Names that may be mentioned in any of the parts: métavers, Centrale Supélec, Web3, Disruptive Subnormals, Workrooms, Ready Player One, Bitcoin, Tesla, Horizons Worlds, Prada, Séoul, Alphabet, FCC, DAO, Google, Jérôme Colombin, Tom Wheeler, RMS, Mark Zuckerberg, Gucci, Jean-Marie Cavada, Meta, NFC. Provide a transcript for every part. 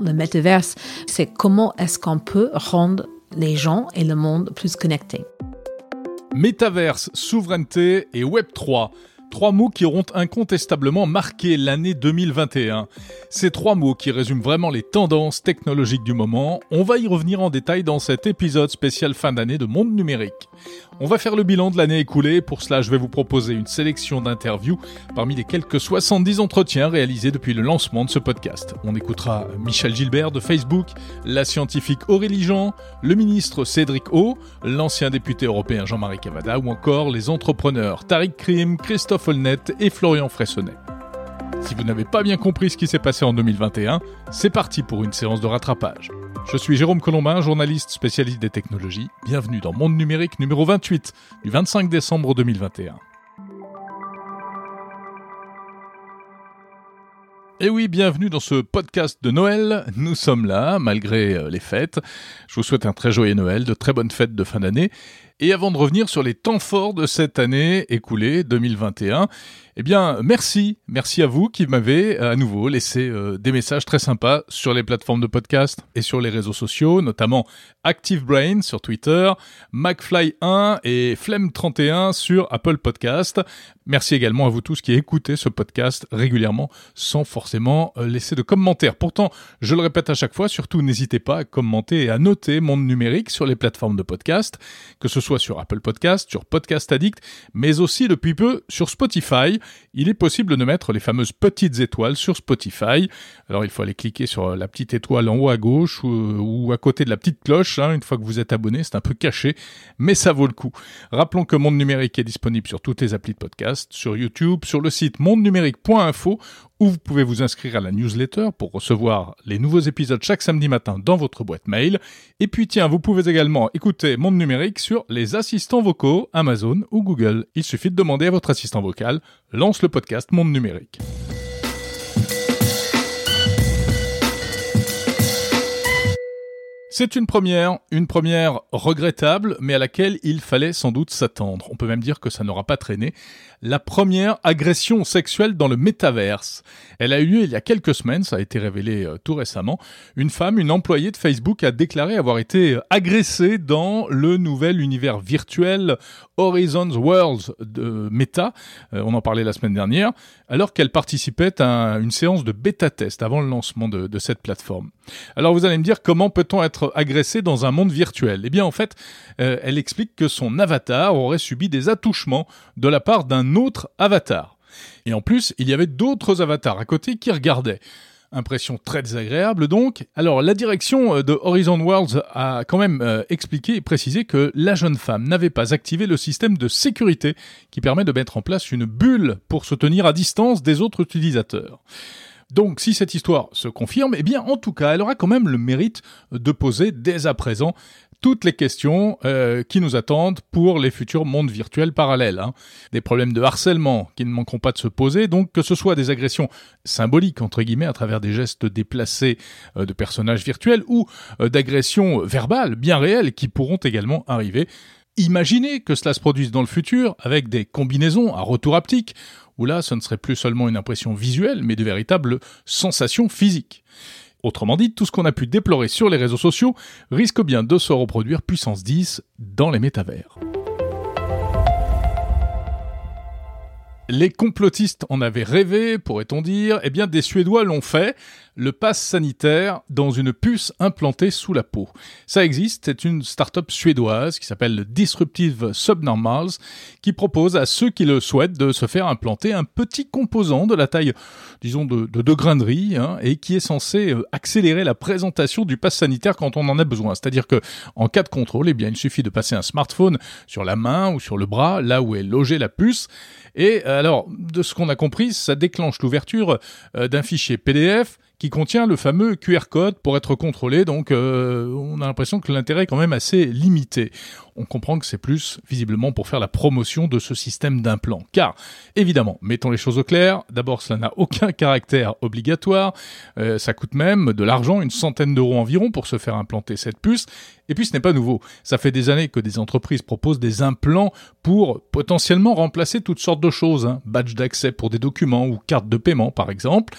le métaverse, c'est comment est-ce qu'on peut rendre les gens et le monde plus connectés. Métaverse, souveraineté et Web3. Trois mots qui auront incontestablement marqué l'année 2021. Ces trois mots qui résument vraiment les tendances technologiques du moment, on va y revenir en détail dans cet épisode spécial fin d'année de Monde Numérique. On va faire le bilan de l'année écoulée, pour cela je vais vous proposer une sélection d'interviews parmi les quelques 70 entretiens réalisés depuis le lancement de ce podcast. On écoutera Michel Gilbert de Facebook, la scientifique Aurélie Jean, le ministre Cédric O, l'ancien député européen Jean-Marie Cavada ou encore les entrepreneurs Tariq Krim, Christophe Olnette et Florian Fressonnet. Si vous n'avez pas bien compris ce qui s'est passé en 2021, c'est parti pour une séance de rattrapage. Je suis Jérôme Colombin, journaliste spécialiste des technologies. Bienvenue dans Monde Numérique numéro 28 du 25 décembre 2021. Et oui, bienvenue dans ce podcast de Noël. Nous sommes là, malgré les fêtes. Je vous souhaite un très joyeux Noël, de très bonnes fêtes de fin d'année. Et avant de revenir sur les temps forts de cette année écoulée, 2021, eh bien, merci à vous qui m'avez à nouveau laissé des messages très sympas sur les plateformes de podcast et sur les réseaux sociaux, notamment Active Brain sur Twitter, McFly1 et Flem31 sur Apple Podcast. Merci également à vous tous qui écoutez ce podcast régulièrement sans forcément laisser de commentaires. Pourtant, je le répète à chaque fois, surtout n'hésitez pas à commenter et à noter Monde Numérique sur les plateformes de podcast, que ce soit sur Apple Podcast, sur Podcast Addict, mais aussi depuis peu sur Spotify. Il est possible de mettre les fameuses petites étoiles sur Spotify. Alors, il faut aller cliquer sur la petite étoile en haut à gauche ou à côté de la petite cloche. Une fois que vous êtes abonné, c'est un peu caché, mais ça vaut le coup. Rappelons que Monde Numérique est disponible sur toutes les applis de podcast, sur YouTube, sur le site mondenumérique.info, où vous pouvez vous inscrire à la newsletter pour recevoir les nouveaux épisodes chaque samedi matin dans votre boîte mail. Et puis tiens, vous pouvez également écouter Monde Numérique sur les assistants vocaux Amazon ou Google. Il suffit de demander à votre assistant vocal « Lance le podcast Monde Numérique ». C'est une première regrettable, mais à laquelle il fallait sans doute s'attendre. On peut même dire que ça n'aura pas traîné. La première agression sexuelle dans le métaverse. Elle a eu lieu il y a quelques semaines, ça a été révélé tout récemment. Une femme, une employée de Facebook, a déclaré avoir été agressée dans le nouvel univers virtuel Horizons Worlds de Meta. On en parlait la semaine dernière, alors qu'elle participait à une séance de bêta-test avant le lancement de cette plateforme. Alors vous allez me dire, comment peut-on être agressée dans un monde virtuel? Eh bien, en fait, elle explique que son avatar aurait subi des attouchements de la part d'un autre avatar. Et en plus, il y avait d'autres avatars à côté qui regardaient. Impression très désagréable donc. Alors, la direction de Horizon Worlds a quand même expliqué et précisé que la jeune femme n'avait pas activé le système de sécurité qui permet de mettre en place une bulle pour se tenir à distance des autres utilisateurs. Donc, si cette histoire se confirme, eh bien, en tout cas, elle aura quand même le mérite de poser dès à présent toutes les questions qui nous attendent pour les futurs mondes virtuels parallèles. Des problèmes de harcèlement qui ne manqueront pas de se poser, donc que ce soit des agressions symboliques, entre guillemets, à travers des gestes déplacés de personnages virtuels ou d'agressions verbales, bien réelles, qui pourront également arriver. Imaginez que cela se produise dans le futur avec des combinaisons à retour haptique, où là, ce ne serait plus seulement une impression visuelle, mais de véritables sensations physiques. Autrement dit, tout ce qu'on a pu déplorer sur les réseaux sociaux risque bien de se reproduire puissance 10 dans les métavers. Les complotistes en avaient rêvé, pourrait-on dire. Eh bien, des Suédois l'ont fait. Le pass sanitaire dans une puce implantée sous la peau. Ça existe, c'est une start-up suédoise qui s'appelle Disruptive Subnormals qui propose à ceux qui le souhaitent de se faire implanter un petit composant de la taille, disons, de deux grains de riz et qui est censé accélérer la présentation du pass sanitaire quand on en a besoin. C'est-à-dire que en cas de contrôle, eh bien, il suffit de passer un smartphone sur la main ou sur le bras, là où est logée la puce. Et alors, de ce qu'on a compris, ça déclenche l'ouverture d'un fichier PDF qui contient le fameux QR code pour être contrôlé. Donc, on a l'impression que l'intérêt est quand même assez limité. On comprend que c'est plus, visiblement, pour faire la promotion de ce système d'implant. Car, évidemment, mettons les choses au clair, d'abord, cela n'a aucun caractère obligatoire. Ça coûte même de l'argent, 100 € environ, pour se faire implanter cette puce. Et puis, ce n'est pas nouveau. Ça fait des années que des entreprises proposent des implants pour potentiellement remplacer toutes sortes de choses. Badge d'accès pour des documents ou carte de paiement, par exemple.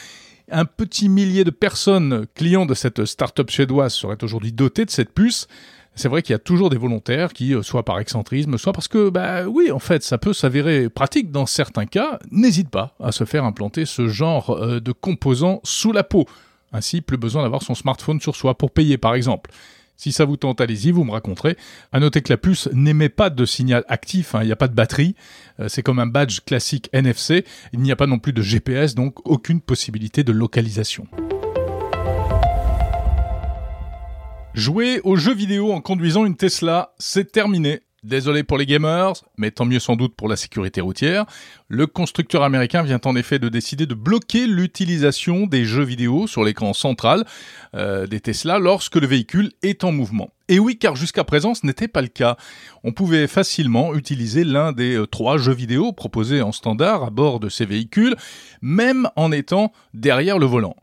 Un petit millier de personnes clients de cette start-up suédoise seraient aujourd'hui dotées de cette puce. C'est vrai qu'il y a toujours des volontaires qui, soit par excentrisme, soit parce que, oui, en fait, ça peut s'avérer pratique dans certains cas, n'hésitent pas à se faire implanter ce genre de composants sous la peau. Ainsi, plus besoin d'avoir son smartphone sur soi pour payer, par exemple. Si ça vous tente, allez-y, vous me raconterez. À noter que la puce n'émet pas de signal actif, il n'y a pas de batterie. C'est comme un badge classique NFC. Il n'y a pas non plus de GPS, donc aucune possibilité de localisation. Jouer aux jeux vidéo en conduisant une Tesla, c'est terminé. Désolé pour les gamers, mais tant mieux sans doute pour la sécurité routière. Le constructeur américain vient en effet de décider de bloquer l'utilisation des jeux vidéo sur l'écran central des Tesla lorsque le véhicule est en mouvement. Et oui, car jusqu'à présent, ce n'était pas le cas. On pouvait facilement utiliser l'un des 3 jeux vidéo proposés en standard à bord de ces véhicules, même en étant derrière le volant.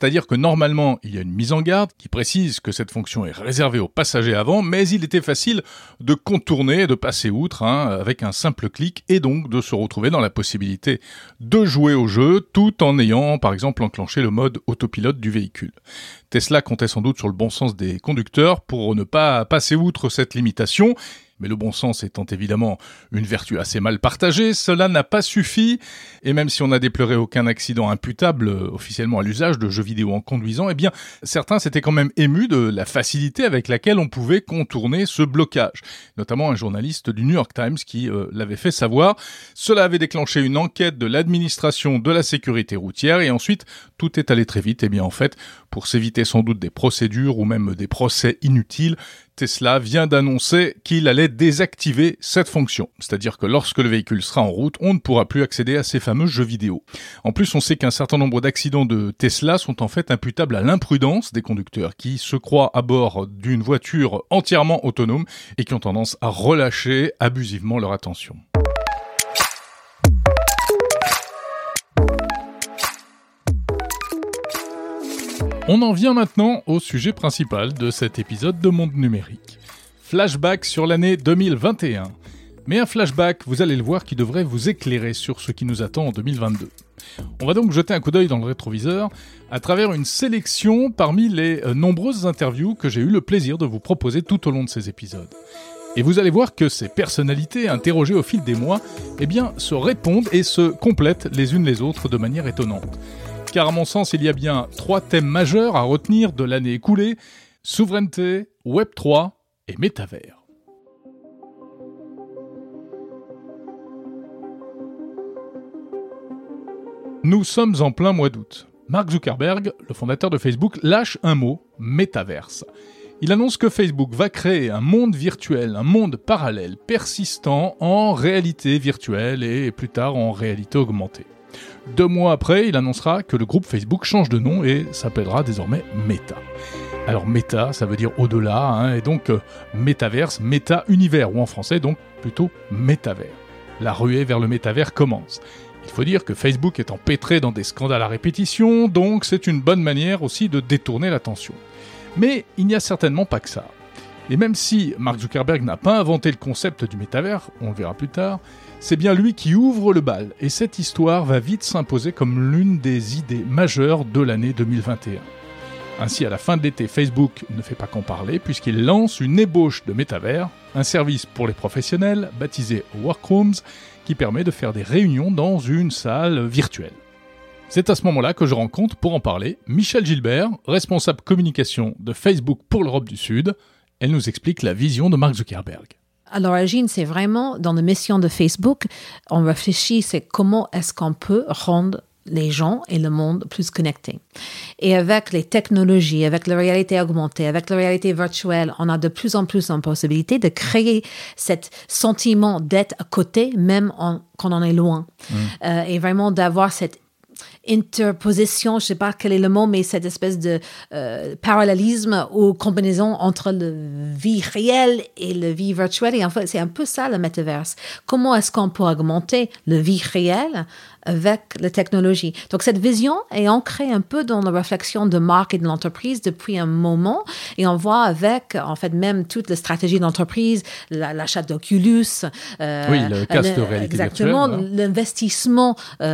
C'est-à-dire que normalement, il y a une mise en garde qui précise que cette fonction est réservée aux passagers avant, mais il était facile de contourner, de passer outre avec un simple clic et donc de se retrouver dans la possibilité de jouer au jeu tout en ayant, par exemple, enclenché le mode autopilote du véhicule. Tesla comptait sans doute sur le bon sens des conducteurs pour ne pas passer outre cette limitation. Mais le bon sens étant évidemment une vertu assez mal partagée, cela n'a pas suffi. Et même si on n'a déploré aucun accident imputable officiellement à l'usage de jeux vidéo en conduisant, eh bien, certains s'étaient quand même émus de la facilité avec laquelle on pouvait contourner ce blocage. Notamment un journaliste du New York Times qui l'avait fait savoir. Cela avait déclenché une enquête de l'administration de la sécurité routière et ensuite, tout est allé très vite. Eh bien, en fait, pour s'éviter sans doute des procédures ou même des procès inutiles, Tesla vient d'annoncer qu'il allait désactiver cette fonction. C'est-à-dire que lorsque le véhicule sera en route, on ne pourra plus accéder à ces fameux jeux vidéo. En plus, on sait qu'un certain nombre d'accidents de Tesla sont en fait imputables à l'imprudence des conducteurs qui se croient à bord d'une voiture entièrement autonome et qui ont tendance à relâcher abusivement leur attention. On en vient maintenant au sujet principal de cet épisode de Monde Numérique. Flashback sur l'année 2021. Mais un flashback, vous allez le voir, qui devrait vous éclairer sur ce qui nous attend en 2022. On va donc jeter un coup d'œil dans le rétroviseur à travers une sélection parmi les nombreuses interviews que j'ai eu le plaisir de vous proposer tout au long de ces épisodes. Et vous allez voir que ces personnalités interrogées au fil des mois, eh bien, se répondent et se complètent les unes les autres de manière étonnante. Car à mon sens, il y a bien 3 thèmes majeurs à retenir de l'année écoulée, souveraineté, Web3 et métavers. Nous sommes en plein mois d'août. Mark Zuckerberg, le fondateur de Facebook, lâche un mot, métaverse. Il annonce que Facebook va créer un monde virtuel, un monde parallèle, persistant en réalité virtuelle et plus tard en réalité augmentée. 2 mois après, il annoncera que le groupe Facebook change de nom et s'appellera désormais Meta. Alors Meta, ça veut dire au-delà, et donc métaverse, méta-univers, ou en français donc plutôt métavers. La ruée vers le métavers commence. Il faut dire que Facebook est empêtré dans des scandales à répétition, donc c'est une bonne manière aussi de détourner l'attention. Mais il n'y a certainement pas que ça. Et même si Mark Zuckerberg n'a pas inventé le concept du métavers, on le verra plus tard, c'est bien lui qui ouvre le bal, et cette histoire va vite s'imposer comme l'une des idées majeures de l'année 2021. Ainsi, à la fin de l'été, Facebook ne fait pas qu'en parler, puisqu'il lance une ébauche de métavers, un service pour les professionnels, baptisé Workrooms, qui permet de faire des réunions dans une salle virtuelle. C'est à ce moment-là que je rencontre, pour en parler, Michel Gilbert, responsable communication de Facebook pour l'Europe du Sud. Elle nous explique la vision de Mark Zuckerberg. À l'origine, c'est vraiment dans la mission de Facebook, on réfléchit, c'est comment est-ce qu'on peut rendre les gens et le monde plus connectés. Et avec les technologies, avec la réalité augmentée, avec la réalité virtuelle, on a de plus en plus en possibilité de créer ce sentiment d'être à côté, même quand on est loin. Et vraiment d'avoir cette interposition, je ne sais pas quel est le mot, mais cette espèce de parallélisme ou combinaison entre la vie réelle et la vie virtuelle. Et en fait, c'est un peu ça le métaverse. Comment est-ce qu'on peut augmenter la vie réelle avec la technologie? Donc, cette vision est ancrée un peu dans la réflexion de Mark et de l'entreprise depuis un moment. Et on voit avec, en fait, même toute la stratégie d'entreprise, l'achat d'Oculus. Oui, le casque de réalité virtuelle. Exactement. L'investissement, on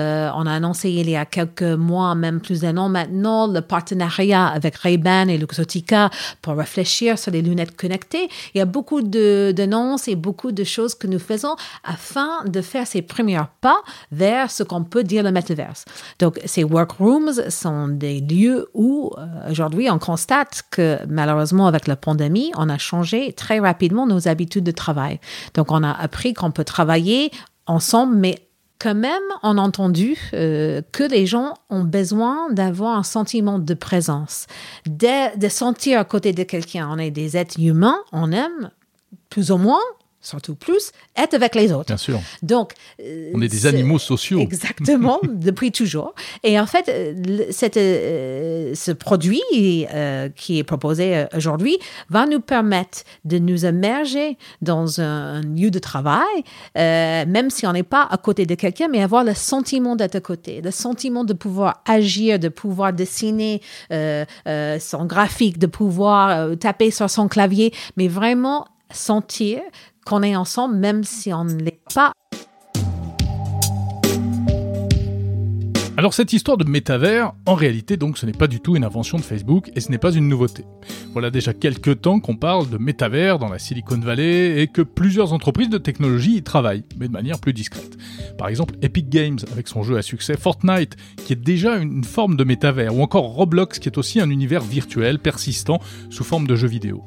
a annoncé il y a quelques mois, même plus d'un an maintenant, le partenariat avec Ray-Ban et Luxotica pour réfléchir sur les lunettes connectées. Il y a beaucoup d'annonces et beaucoup de choses que nous faisons afin de faire ces premiers pas vers ce qu'on peut dire le métaverse. Donc, ces Workrooms sont des lieux où, aujourd'hui, on constate que, malheureusement, avec la pandémie, on a changé très rapidement nos habitudes de travail. Donc, on a appris qu'on peut travailler ensemble, mais quand même, on a entendu que les gens ont besoin d'avoir un sentiment de présence, de sentir à côté de quelqu'un. On est des êtres humains, on aime plus ou moins, surtout plus, être avec les autres. Bien sûr. Donc, on est des animaux sociaux. Exactement, depuis toujours. Et en fait, ce produit qui est proposé aujourd'hui va nous permettre de nous immerger dans un lieu de travail, même si on n'est pas à côté de quelqu'un, mais avoir le sentiment d'être à côté, le sentiment de pouvoir agir, de pouvoir dessiner son graphique, de pouvoir taper sur son clavier, mais vraiment sentir qu'on est ensemble, même si on ne l'est pas. Alors cette histoire de métavers, en réalité donc, ce n'est pas du tout une invention de Facebook et ce n'est pas une nouveauté. Voilà déjà quelques temps qu'on parle de métavers dans la Silicon Valley et que plusieurs entreprises de technologie y travaillent, mais de manière plus discrète. Par exemple Epic Games avec son jeu à succès Fortnite, qui est déjà une forme de métavers, ou encore Roblox qui est aussi un univers virtuel persistant sous forme de jeu vidéo.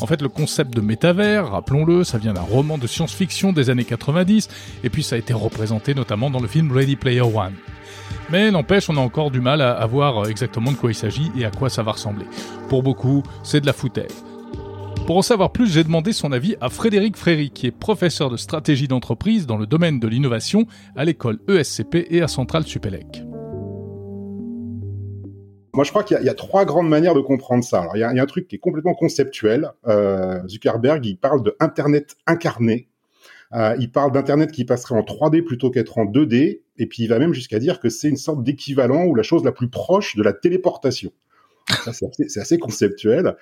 En fait, le concept de métavers, rappelons-le, ça vient d'un roman de science-fiction des années 90, et puis ça a été représenté notamment dans le film Ready Player One. Mais n'empêche, on a encore du mal à voir exactement de quoi il s'agit et à quoi ça va ressembler. Pour beaucoup, c'est de la foutaise. Pour en savoir plus, j'ai demandé son avis à Frédéric Fréry, qui est professeur de stratégie d'entreprise dans le domaine de l'innovation à l'école ESCP et à Centrale Supélec. Moi, je crois qu'il y a trois grandes manières de comprendre ça. Alors, il y a un truc qui est complètement conceptuel. Zuckerberg, il parle de Internet incarné. Il parle d'Internet qui passerait en 3D plutôt qu'être en 2D. Et puis, il va même jusqu'à dire que c'est une sorte d'équivalent ou la chose la plus proche de la téléportation. Ça, c'est assez conceptuel.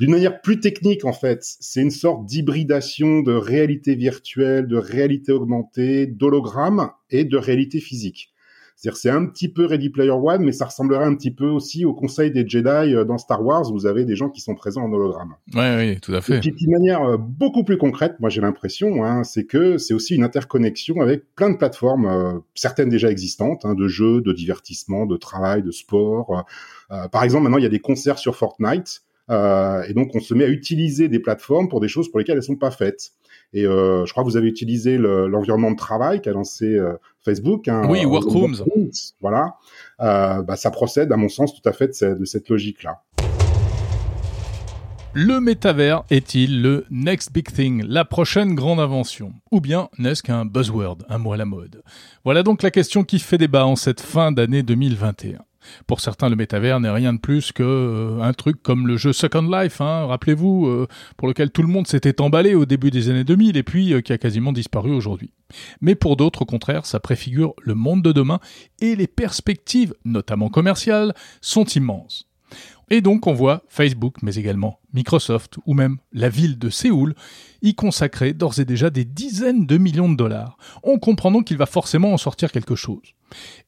D'une manière plus technique, en fait, c'est une sorte d'hybridation de réalité virtuelle, de réalité augmentée, d'hologramme et de réalité physique. C'est-à-dire, c'est un petit peu Ready Player One, mais ça ressemblerait un petit peu aussi au Conseil des Jedi dans Star Wars, où vous avez des gens qui sont présents en hologramme. Oui, tout à fait. Et d'une manière beaucoup plus concrète, moi j'ai l'impression, c'est que c'est aussi une interconnexion avec plein de plateformes, certaines déjà existantes, de jeux, de divertissement, de travail, de sport. Par exemple, maintenant, il y a des concerts sur Fortnite, et donc on se met à utiliser des plateformes pour des choses pour lesquelles elles sont pas faites. Et je crois que vous avez utilisé l'environnement de travail qu'a lancé Facebook. Oui, Workrooms. Voilà. Ça procède, à mon sens, tout à fait de cette logique-là. Le métavers est-il le next big thing, la prochaine grande invention? Ou bien n'est-ce qu'un buzzword, un mot à la mode? Voilà donc la question qui fait débat en cette fin d'année 2021. Pour certains, le métavers n'est rien de plus qu'un truc comme le jeu Second Life, rappelez-vous, pour lequel tout le monde s'était emballé au début des années 2000 et puis qui a quasiment disparu aujourd'hui. Mais pour d'autres, au contraire, ça préfigure le monde de demain et les perspectives, notamment commerciales, sont immenses. Et donc on voit Facebook, mais également Microsoft ou même la ville de Séoul y consacrer d'ores et déjà des dizaines de millions de dollars. On comprend donc qu'il va forcément en sortir quelque chose.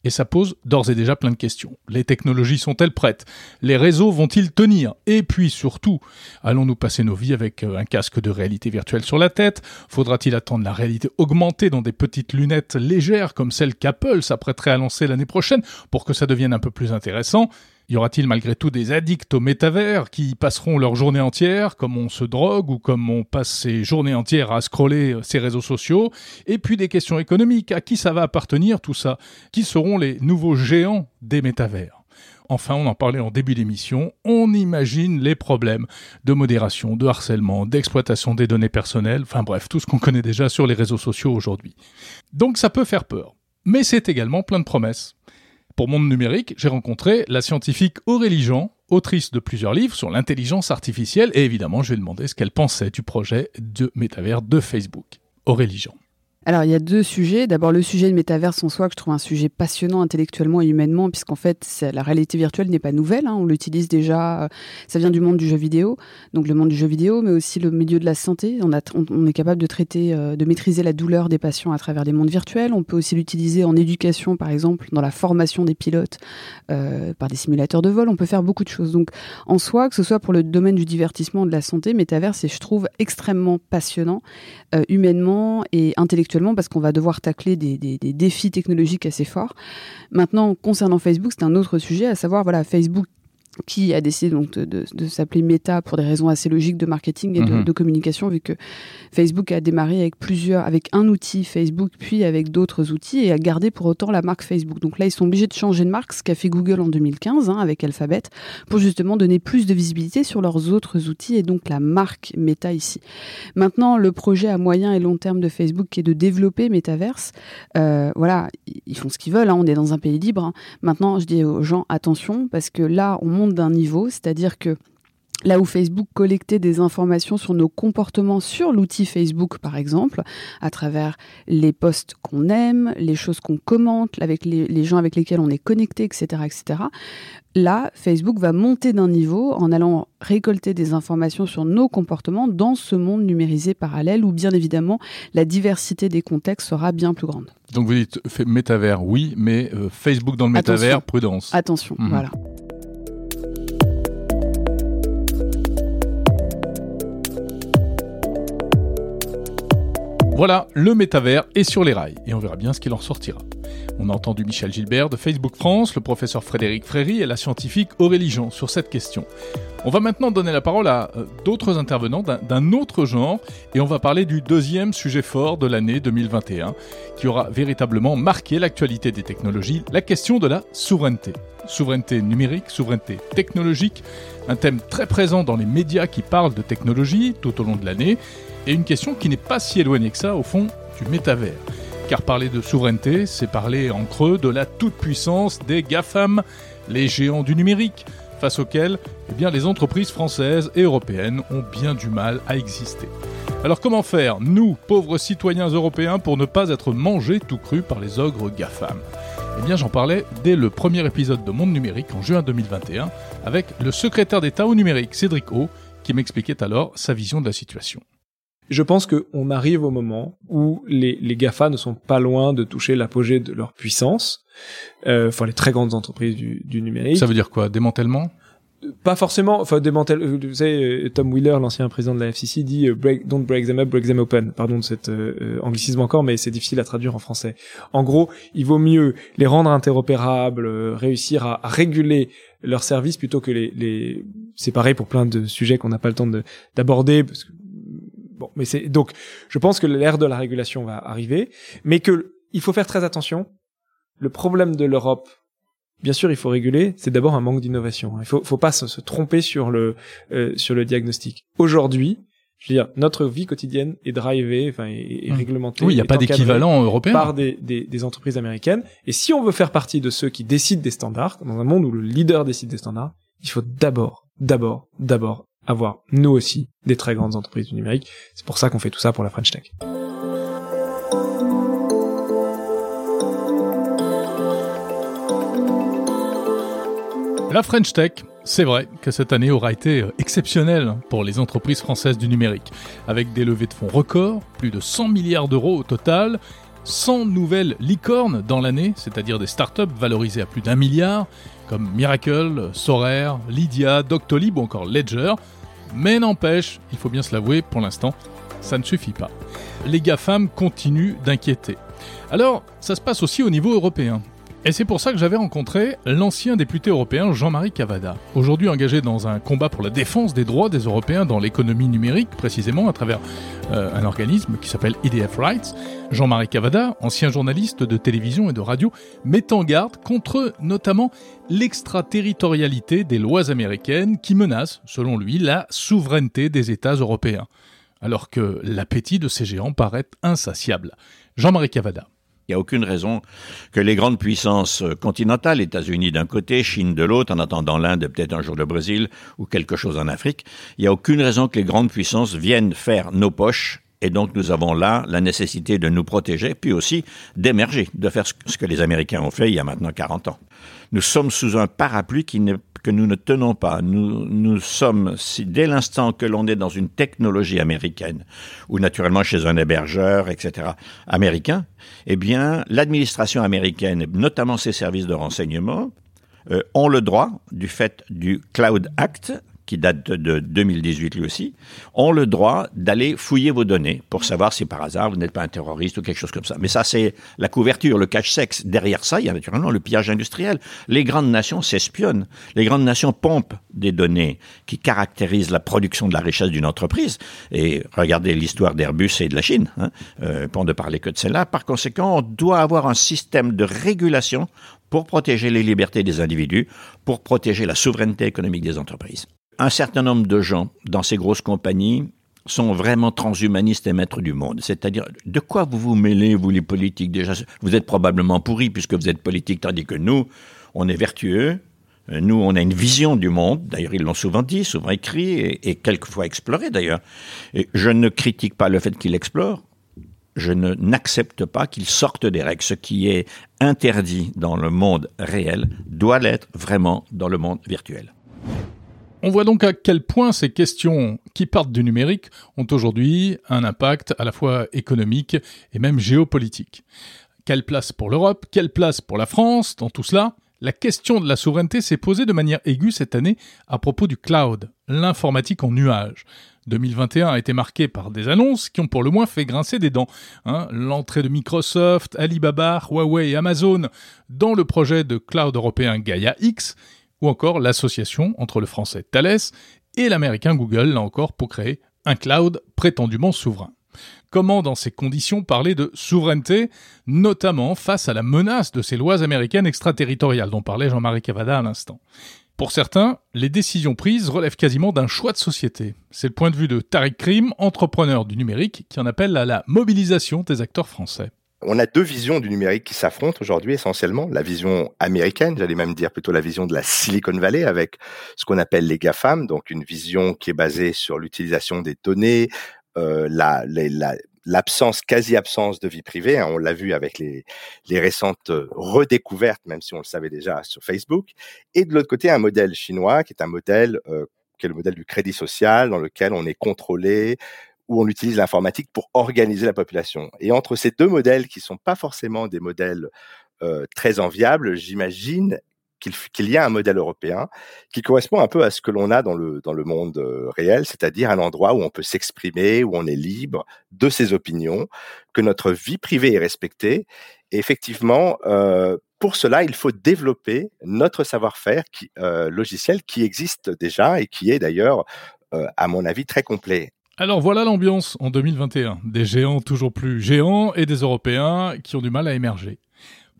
Et ça pose d'ores et déjà plein de questions. Les technologies sont-elles prêtes? Les réseaux vont-ils tenir? Et puis surtout, allons-nous passer nos vies avec un casque de réalité virtuelle sur la tête? Faudra-t-il attendre la réalité augmentée dans des petites lunettes légères comme celles qu'Apple s'apprêterait à lancer l'année prochaine pour que ça devienne un peu plus intéressant? Y aura-t-il malgré tout des addicts au métavers qui passeront leur journée entière, comme on se drogue ou comme on passe ses journées entières à scroller ses réseaux sociaux? Et puis des questions économiques, à qui ça va appartenir tout ça? Qui seront les nouveaux géants des métavers? Enfin, on en parlait en début d'émission, on imagine les problèmes de modération, de harcèlement, d'exploitation des données personnelles, enfin bref, tout ce qu'on connaît déjà sur les réseaux sociaux aujourd'hui. Donc ça peut faire peur, mais c'est également plein de promesses. Pour Monde Numérique, j'ai rencontré la scientifique Aurélie Jean, autrice de plusieurs livres sur l'intelligence artificielle, et évidemment, je lui ai demandé ce qu'elle pensait du projet de métavers de Facebook. Aurélie Jean. Alors, il y a deux sujets. D'abord, le sujet de métaverse en soi, que je trouve un sujet passionnant intellectuellement et humainement, puisqu'en fait, la réalité virtuelle n'est pas nouvelle. On l'utilise déjà. Ça vient du monde du jeu vidéo. Donc, le monde du jeu vidéo, mais aussi le milieu de la santé. On est capable de traiter, de maîtriser la douleur des patients à travers des mondes virtuels. On peut aussi l'utiliser en éducation, par exemple, dans la formation des pilotes par des simulateurs de vol. On peut faire beaucoup de choses. Donc, en soi, que ce soit pour le domaine du divertissement, de la santé, métaverse est, je trouve, extrêmement passionnant, humainement et intellectuellement, parce qu'on va devoir tacler des défis technologiques assez forts. Maintenant, concernant Facebook, c'est un autre sujet, à savoir, voilà, Facebook qui a décidé donc de s'appeler Meta pour des raisons assez logiques de marketing et de communication, vu que Facebook a démarré avec un outil Facebook, puis avec d'autres outils, et a gardé pour autant la marque Facebook. Donc là, ils sont obligés de changer de marque, ce qu'a fait Google en 2015 avec Alphabet, pour justement donner plus de visibilité sur leurs autres outils, et donc la marque Meta ici. Maintenant, le projet à moyen et long terme de Facebook, qui est de développer Metaverse, voilà, ils font ce qu'ils veulent, on est dans un pays libre. Maintenant, je dis aux gens, attention, parce que là, on monte d'un niveau, c'est-à-dire que là où Facebook collectait des informations sur nos comportements sur l'outil Facebook, par exemple, à travers les posts qu'on aime, les choses qu'on commente, avec les gens avec lesquels on est connecté, etc., etc., là, Facebook va monter d'un niveau en allant récolter des informations sur nos comportements dans ce monde numérisé parallèle où, bien évidemment, la diversité des contextes sera bien plus grande. Donc vous dites métavers, oui, mais Facebook dans le métavers, prudence. Attention, voilà. Voilà, le métavers est sur les rails et on verra bien ce qu'il en sortira. On a entendu Michel Gilbert de Facebook France, le professeur Frédéric Fréry et la scientifique Aurélie Jean sur cette question. On va maintenant donner la parole à d'autres intervenants d'un autre genre et on va parler du deuxième sujet fort de l'année 2021 qui aura véritablement marqué l'actualité des technologies, la question de la souveraineté. Souveraineté numérique, souveraineté technologique, un thème très présent dans les médias qui parlent de technologie tout au long de l'année. Et une question qui n'est pas si éloignée que ça, au fond, du métavers. Car parler de souveraineté, c'est parler en creux de la toute-puissance des GAFAM, les géants du numérique, face auxquels les entreprises françaises et européennes ont bien du mal à exister. Alors comment faire, nous, pauvres citoyens européens, pour ne pas être mangés tout cru par les ogres GAFAM ? J'en parlais dès le premier épisode de Monde Numérique, en juin 2021, avec le secrétaire d'État au numérique, Cédric O, qui m'expliquait alors sa vision de la situation. Je pense qu'on arrive au moment où les GAFA ne sont pas loin de toucher l'apogée de leur puissance, les très grandes entreprises du numérique. Ça veut dire quoi ? Démantèlement ? Pas forcément, vous savez, Tom Wheeler, l'ancien président de la FCC, dit « Don't break them up, break them open ». Pardon de cet anglicisme encore, mais c'est difficile à traduire en français. En gros, il vaut mieux les rendre interopérables, réussir à réguler leurs services plutôt que les séparer pour plein de sujets qu'on n'a pas le temps d'aborder, parce que donc, je pense que l'ère de la régulation va arriver, mais il faut faire très attention. Le problème de l'Europe, bien sûr, il faut réguler, c'est d'abord un manque d'innovation. Il faut pas se tromper sur le diagnostic. Aujourd'hui, je veux dire, notre vie quotidienne est drivée, est réglementée. Oui, il n'y a pas d'équivalent européen. Par des entreprises américaines. Et si on veut faire partie de ceux qui décident des standards, dans un monde où le leader décide des standards, il faut d'abord avoir, nous aussi, des très grandes entreprises du numérique. C'est pour ça qu'on fait tout ça pour la French Tech. La French Tech, c'est vrai que cette année aura été exceptionnelle pour les entreprises françaises du numérique, avec des levées de fonds records, plus de 100 milliards d'euros au total, 100 nouvelles licornes dans l'année, c'est-à-dire des startups valorisées à plus d'1 milliard, comme Miracle, Sorare, Lydia, Doctolib ou encore Ledger. Mais n'empêche, il faut bien se l'avouer, pour l'instant, ça ne suffit pas. Les GAFAM continuent d'inquiéter. Alors, ça se passe aussi au niveau européen. Et c'est pour ça que j'avais rencontré l'ancien député européen Jean-Marie Cavada, aujourd'hui engagé dans un combat pour la défense des droits des Européens dans l'économie numérique, précisément à travers un organisme qui s'appelle EDF Rights. Jean-Marie Cavada, ancien journaliste de télévision et de radio, met en garde contre notamment l'extraterritorialité des lois américaines qui menacent, selon lui, la souveraineté des États européens, alors que l'appétit de ces géants paraît insatiable. Jean-Marie Cavada. Il n'y a aucune raison que les grandes puissances continentales, États-Unis d'un côté, Chine de l'autre, en attendant l'Inde et peut-être un jour le Brésil ou quelque chose en Afrique, il n'y a aucune raison que les grandes puissances viennent faire nos poches Et donc, nous avons là la nécessité de nous protéger, puis aussi d'émerger, de faire ce que les Américains ont fait il y a maintenant 40 ans. Nous sommes sous un parapluie que nous ne tenons pas. Nous sommes, si dès l'instant que l'on est dans une technologie américaine, ou naturellement chez un hébergeur, etc., américain, eh bien, l'administration américaine, notamment ses services de renseignement, ont le droit, du fait du Cloud Act, qui date de 2018 lui aussi, ont le droit d'aller fouiller vos données pour savoir si par hasard vous n'êtes pas un terroriste ou quelque chose comme ça. Mais ça, c'est la couverture, le cache-sexe. Derrière ça, il y a naturellement le pillage industriel. Les grandes nations s'espionnent. Les grandes nations pompent des données qui caractérisent la production de la richesse d'une entreprise. Et regardez l'histoire d'Airbus et de la Chine, hein, pour ne parler que de celle-là. Par conséquent, on doit avoir un système de régulation pour protéger les libertés des individus, pour protéger la souveraineté économique des entreprises. Un certain nombre de gens dans ces grosses compagnies sont vraiment transhumanistes et maîtres du monde. C'est-à-dire, de quoi vous vous mêlez, vous les politiques? Déjà, vous êtes probablement pourris puisque vous êtes politiques, tandis que nous, on est vertueux. Nous, on a une vision du monde. D'ailleurs, ils l'ont souvent dit, souvent écrit et quelquefois exploré d'ailleurs. Et je ne critique pas le fait qu'ils l'explorent. Je n'accepte pas qu'ils sortent des règles. Ce qui est interdit dans le monde réel doit l'être vraiment dans le monde virtuel. On voit donc à quel point ces questions qui partent du numérique ont aujourd'hui un impact à la fois économique et même géopolitique. Quelle place pour l'Europe? Quelle place pour la France dans tout cela? La question de la souveraineté s'est posée de manière aiguë cette année à propos du cloud, l'informatique en nuage. 2021 a été marqué par des annonces qui ont pour le moins fait grincer des dents. L'entrée de Microsoft, Alibaba, Huawei et Amazon dans le projet de cloud européen Gaia-X, ou encore l'association entre le français Thales et l'américain Google, là encore, pour créer un cloud prétendument souverain. Comment, dans ces conditions, parler de souveraineté, notamment face à la menace de ces lois américaines extraterritoriales dont parlait Jean-Marie Cavada à l'instant? Pour certains, les décisions prises relèvent quasiment d'un choix de société. C'est le point de vue de Tariq Krim, entrepreneur du numérique, qui en appelle à la mobilisation des acteurs français. On a deux visions du numérique qui s'affrontent aujourd'hui essentiellement. La vision américaine, j'allais même dire plutôt la vision de la Silicon Valley avec ce qu'on appelle les GAFAM, donc une vision qui est basée sur l'utilisation des données, l'absence, quasi-absence de vie privée. On l'a vu avec les récentes redécouvertes, même si on le savait déjà sur Facebook. Et de l'autre côté, un modèle chinois qui est un modèle, qui est le modèle du crédit social dans lequel on est contrôlé, où on utilise l'informatique pour organiser la population. Et entre ces deux modèles, qui ne sont pas forcément des modèles très enviables, j'imagine qu'il y a un modèle européen qui correspond un peu à ce que l'on a dans le monde réel, c'est-à-dire un endroit où on peut s'exprimer, où on est libre de ses opinions, que notre vie privée est respectée. Et effectivement, pour cela, il faut développer notre savoir-faire logiciel qui existe déjà et qui est d'ailleurs, à mon avis, très complet. Alors voilà l'ambiance en 2021, des géants toujours plus géants et des Européens qui ont du mal à émerger.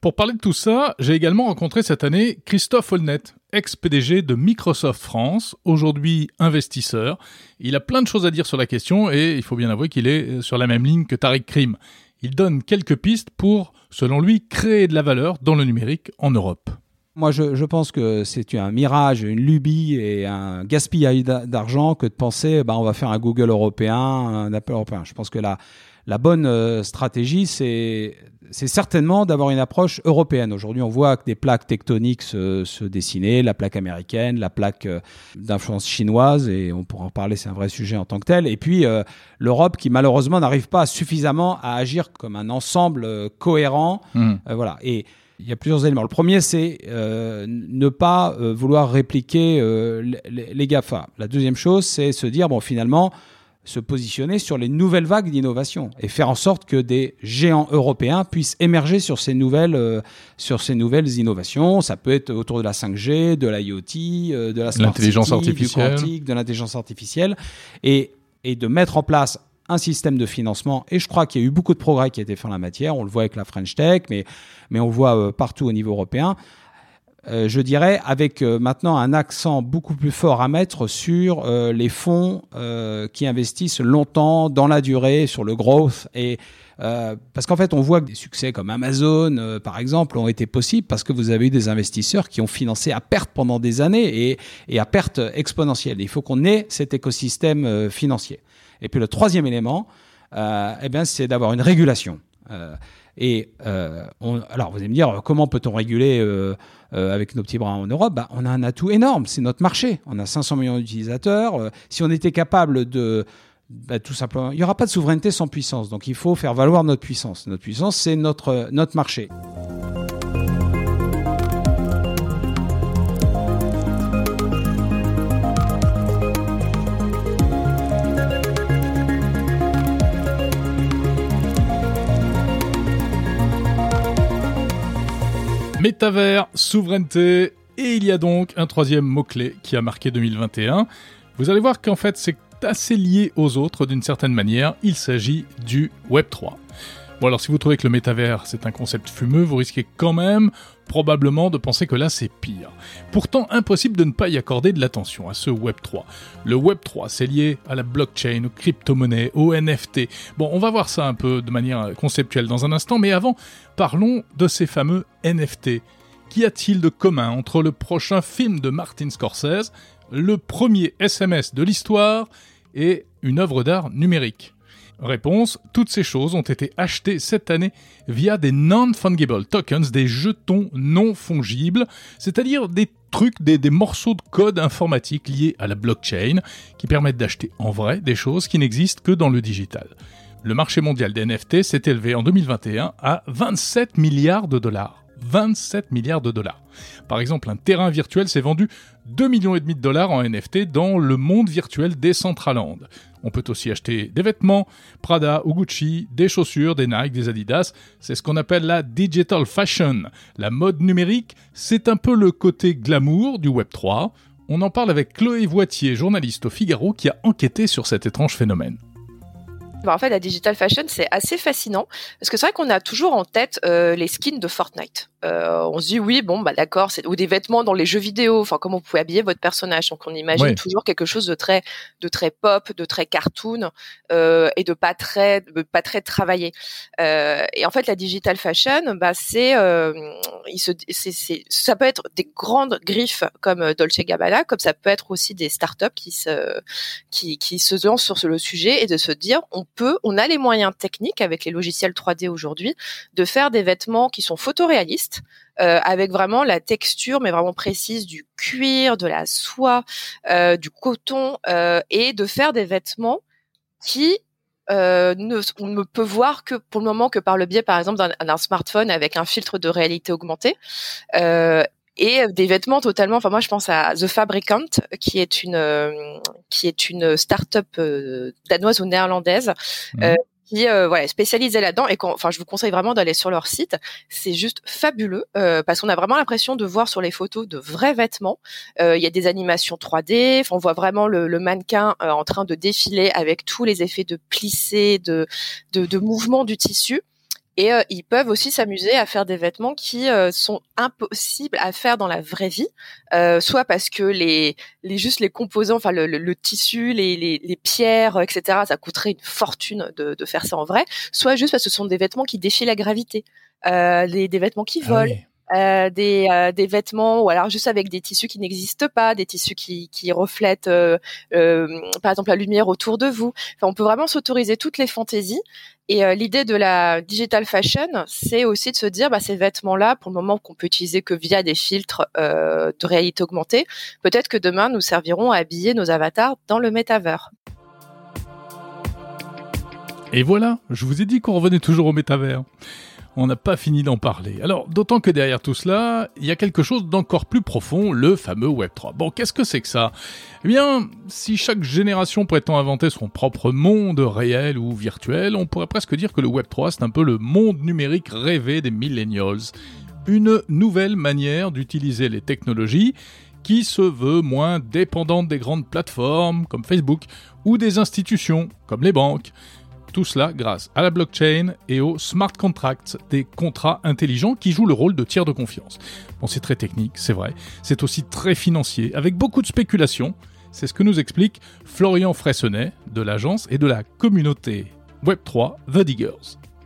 Pour parler de tout ça, j'ai également rencontré cette année Christophe Aulnet, ex-PDG de Microsoft France, aujourd'hui investisseur. Il a plein de choses à dire sur la question et il faut bien avouer qu'il est sur la même ligne que Tariq Krim. Il donne quelques pistes pour, selon lui, créer de la valeur dans le numérique en Europe. Moi, je pense que c'est un mirage, une lubie et un gaspillage d'argent que de penser on va faire un Google européen, un Apple européen. Je pense que la bonne stratégie, c'est certainement d'avoir une approche européenne. Aujourd'hui, on voit que des plaques tectoniques se dessiner, la plaque américaine, la plaque d'influence chinoise, et on pourra en parler, c'est un vrai sujet en tant que tel. Et puis, l'Europe qui, malheureusement, n'arrive pas suffisamment à agir comme un ensemble cohérent. Voilà. Et il y a plusieurs éléments. Le premier, c'est ne pas vouloir répliquer les GAFA. La deuxième chose, c'est se dire, finalement, se positionner sur les nouvelles vagues d'innovation et faire en sorte que des géants européens puissent émerger sur ces nouvelles innovations. Ça peut être autour de la 5G, de l'IoT, de la smart city, du quantique, de l'intelligence artificielle et de mettre en place un système de financement, et je crois qu'il y a eu beaucoup de progrès qui a été fait en la matière. On le voit avec la French Tech, mais on le voit partout au niveau européen. Je dirais avec maintenant un accent beaucoup plus fort à mettre sur les fonds qui investissent longtemps, dans la durée, sur le growth. Et parce qu'en fait, on voit que des succès comme Amazon, par exemple, ont été possibles parce que vous avez eu des investisseurs qui ont financé à perte pendant des années et à perte exponentielle. Il faut qu'on ait cet écosystème financier. Et puis le troisième élément, eh bien, c'est d'avoir une régulation. Alors, vous allez me dire, comment peut-on réguler avec nos petits bras en Europe? On a un atout énorme, c'est notre marché. On a 500 millions d'utilisateurs. Si on était capable de... tout simplement, il n'y aura pas de souveraineté sans puissance. Donc, il faut faire valoir notre puissance. Notre puissance, c'est notre marché. Métavers, souveraineté, et il y a donc un troisième mot-clé qui a marqué 2021. Vous allez voir qu'en fait, c'est assez lié aux autres d'une certaine manière. Il s'agit du Web3. Bon, alors si vous trouvez que le métavers, c'est un concept fumeux, vous risquez quand même probablement de penser que là, c'est pire. Pourtant, impossible de ne pas y accorder de l'attention à ce Web3. Le Web3, c'est lié à la blockchain, aux crypto-monnaies, aux NFT. Bon, on va voir ça un peu de manière conceptuelle dans un instant, mais avant, parlons de ces fameux NFT. Qu'y a-t-il de commun entre le prochain film de Martin Scorsese, le premier SMS de l'histoire et une œuvre d'art numérique ? Réponse, toutes ces choses ont été achetées cette année via des non-fungible tokens, des jetons non fongibles, c'est-à-dire des trucs, des morceaux de code informatique liés à la blockchain qui permettent d'acheter en vrai des choses qui n'existent que dans le digital. Le marché mondial des NFT s'est élevé en 2021 à 27 milliards de dollars. 27 milliards de dollars. Par exemple, un terrain virtuel s'est vendu 2,5 millions de dollars en NFT dans le monde virtuel Decentraland. On peut aussi acheter des vêtements, Prada ou Gucci, des chaussures, des Nike, des Adidas. C'est ce qu'on appelle la digital fashion. La mode numérique, c'est un peu le côté glamour du Web3. On en parle avec Chloé Voitier, journaliste au Figaro, qui a enquêté sur cet étrange phénomène. En fait, la digital fashion, c'est assez fascinant parce que c'est vrai qu'on a toujours en tête les skins de Fortnite. On se dit oui, bon, bah d'accord, ou des vêtements dans les jeux vidéo. Enfin, comment vous pouvez habiller votre personnage. Donc, on imagine toujours quelque chose de très pop, de très cartoon et de pas très travaillé. Et en fait, la digital fashion, ça peut être des grandes griffes comme Dolce & Gabbana, comme ça peut être aussi des startups qui se lancent sur le sujet et de se dire on a les moyens techniques avec les logiciels 3D aujourd'hui de faire des vêtements qui sont photoréalistes avec vraiment la texture mais vraiment précise du cuir, de la soie, du coton et de faire des vêtements qui on ne peut voir que pour le moment que par le biais par exemple d'un smartphone avec un filtre de réalité augmentée. Et des vêtements totalement, enfin moi je pense à The Fabricant qui est une start-up danoise ou néerlandaise qui spécialisée là-dedans et enfin je vous conseille vraiment d'aller sur leur site, c'est juste fabuleux parce qu'on a vraiment l'impression de voir sur les photos de vrais vêtements, il y a des animations 3D, on voit vraiment le mannequin en train de défiler avec tous les effets de plissé, de mouvement du tissu. Et ils peuvent aussi s'amuser à faire des vêtements qui sont impossibles à faire dans la vraie vie, soit parce que les composants, enfin le tissu, les pierres, etc. Ça coûterait une fortune de faire ça en vrai, soit juste parce que ce sont des vêtements qui défient la gravité, des vêtements qui volent. Oui. Des vêtements ou alors juste avec des tissus qui n'existent pas, des tissus qui reflètent par exemple la lumière autour de vous. Enfin, on peut vraiment s'autoriser toutes les fantaisies et l'idée de la digital fashion, c'est aussi de se dire ces vêtements-là pour le moment qu'on peut utiliser que via des filtres de réalité augmentée, peut-être que demain nous servirons à habiller nos avatars dans le métavers. Et voilà, je vous ai dit qu'on revenait toujours au métavers. On n'a pas fini d'en parler. Alors, d'autant que derrière tout cela, il y a quelque chose d'encore plus profond, le fameux Web3. Bon, qu'est-ce que c'est que ça ? Eh bien, si chaque génération prétend inventer son propre monde réel ou virtuel, on pourrait presque dire que le Web3, c'est un peu le monde numérique rêvé des millennials. Une nouvelle manière d'utiliser les technologies qui se veut moins dépendante des grandes plateformes comme Facebook ou des institutions comme les banques. Tout cela grâce à la blockchain et aux smart contracts, des contrats intelligents qui jouent le rôle de tiers de confiance. Bon, c'est très technique, c'est vrai. C'est aussi très financier, avec beaucoup de spéculation. C'est ce que nous explique Florian Freyssonnet de l'agence et de la communauté Web3 The Diggers.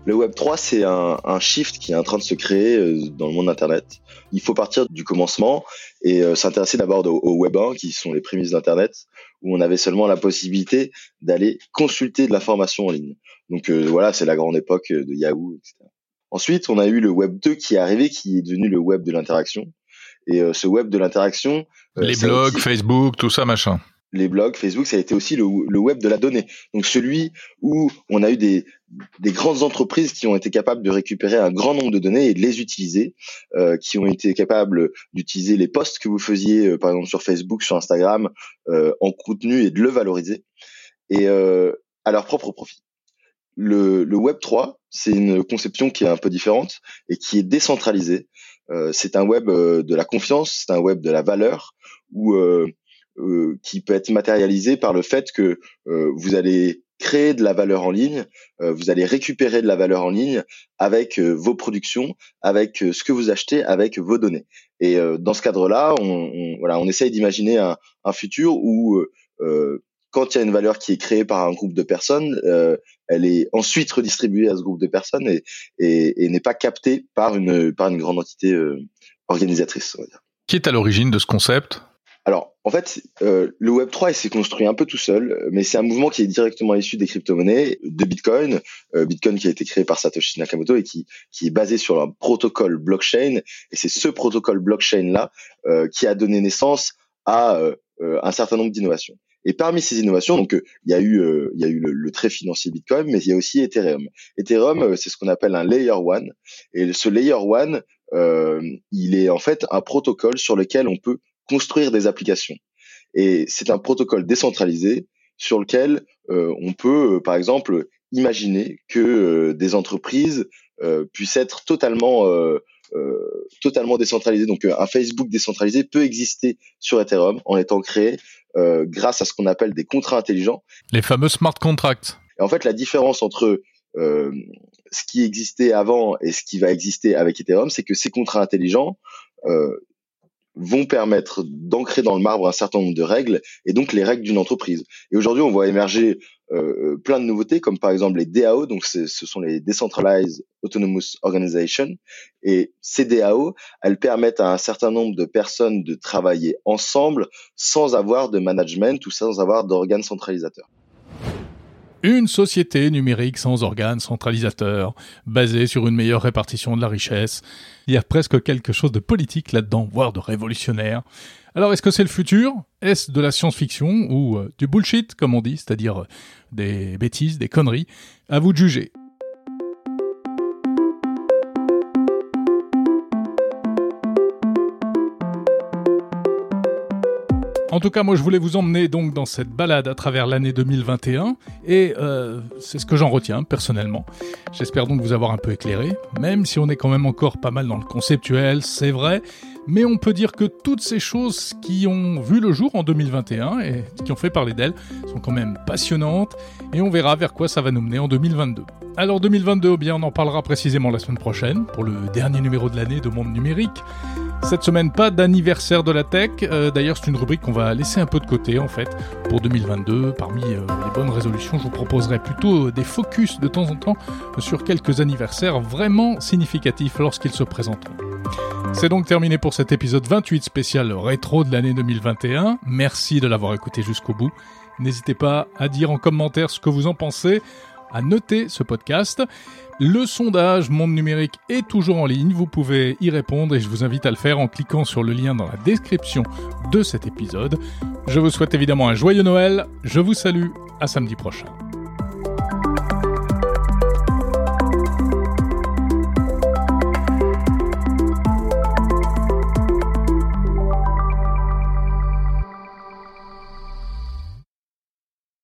Le Web3, c'est un shift qui est en train de se créer dans le monde d'Internet. Il faut partir du commencement et s'intéresser d'abord au Web1, qui sont les prémices d'Internet, où on avait seulement la possibilité d'aller consulter de l'information en ligne. Donc voilà, c'est la grande époque de Yahoo, etc. Ensuite, on a eu le Web2 qui est arrivé, qui est devenu le Web de l'interaction. Et ce Web de l'interaction... les blogs, aussi... Facebook, tout ça, machin. Les blogs, Facebook, ça a été aussi le web de la donnée. Donc celui où on a eu des grandes entreprises qui ont été capables de récupérer un grand nombre de données et de les utiliser, qui ont été capables d'utiliser les posts que vous faisiez, par exemple sur Facebook, sur Instagram, en contenu et de le valoriser, et à leur propre profit. Le Web3, c'est une conception qui est un peu différente et qui est décentralisée. C'est un web de la confiance, c'est un web de la valeur, où... qui peut être matérialisé par le fait que vous allez créer de la valeur en ligne, vous allez récupérer de la valeur en ligne avec vos productions, avec ce que vous achetez, avec vos données. Et dans ce cadre-là, on essaye d'imaginer un futur où quand il y a une valeur qui est créée par un groupe de personnes, elle est ensuite redistribuée à ce groupe de personnes et n'est pas captée par une grande entité organisatrice, on va dire. Qui est à l'origine de ce concept ? Alors, en fait, le Web3, il s'est construit un peu tout seul, mais c'est un mouvement qui est directement issu des crypto-monnaies, de Bitcoin, Bitcoin qui a été créé par Satoshi Nakamoto et qui est basé sur un protocole blockchain. Et c'est ce protocole blockchain-là qui a donné naissance à un certain nombre d'innovations. Et parmi ces innovations, donc il y a eu le trait financier Bitcoin, mais il y a aussi Ethereum. Ethereum, c'est ce qu'on appelle un Layer 1. Et ce Layer 1, il est en fait un protocole sur lequel on peut construire des applications. Et c'est un protocole décentralisé sur lequel on peut, par exemple, imaginer que des entreprises puissent être totalement décentralisées. Donc, un Facebook décentralisé peut exister sur Ethereum en étant créé grâce à ce qu'on appelle des contrats intelligents. Les fameux smart contracts. Et en fait, la différence entre ce qui existait avant et ce qui va exister avec Ethereum, c'est que ces contrats intelligents vont permettre d'ancrer dans le marbre un certain nombre de règles, et donc les règles d'une entreprise. Et aujourd'hui, on voit émerger plein de nouveautés, comme par exemple les DAO, donc ce sont les Decentralized Autonomous Organizations, et ces DAO, elles permettent à un certain nombre de personnes de travailler ensemble sans avoir de management ou sans avoir d'organes centralisateurs. Une société numérique sans organes centralisateurs, basée sur une meilleure répartition de la richesse. Il y a presque quelque chose de politique là-dedans, voire de révolutionnaire. Alors, est-ce que c'est le futur ? Est-ce de la science-fiction ou du bullshit, comme on dit, c'est-à-dire des bêtises, des conneries ? À vous de juger. En tout cas, moi, je voulais vous emmener donc dans cette balade à travers l'année 2021 et c'est ce que j'en retiens personnellement. J'espère donc vous avoir un peu éclairé, même si on est quand même encore pas mal dans le conceptuel, c'est vrai, mais on peut dire que toutes ces choses qui ont vu le jour en 2021 et qui ont fait parler d'elles sont quand même passionnantes et on verra vers quoi ça va nous mener en 2022. Alors 2022, bien, on en parlera précisément la semaine prochaine pour le dernier numéro de l'année de Monde Numérique. Cette semaine, pas d'anniversaire de la tech. D'ailleurs, c'est une rubrique qu'on va laisser un peu de côté, en fait, pour 2022. Parmi les bonnes résolutions, je vous proposerai plutôt des focus de temps en temps sur quelques anniversaires vraiment significatifs lorsqu'ils se présenteront. C'est donc terminé pour cet épisode 28 spécial rétro de l'année 2021. Merci de l'avoir écouté jusqu'au bout. N'hésitez pas à dire en commentaire ce que vous en pensez, à noter ce podcast. Le sondage Monde Numérique est toujours en ligne, vous pouvez y répondre et je vous invite à le faire en cliquant sur le lien dans la description de cet épisode. Je vous souhaite évidemment un joyeux Noël, je vous salue, à samedi prochain.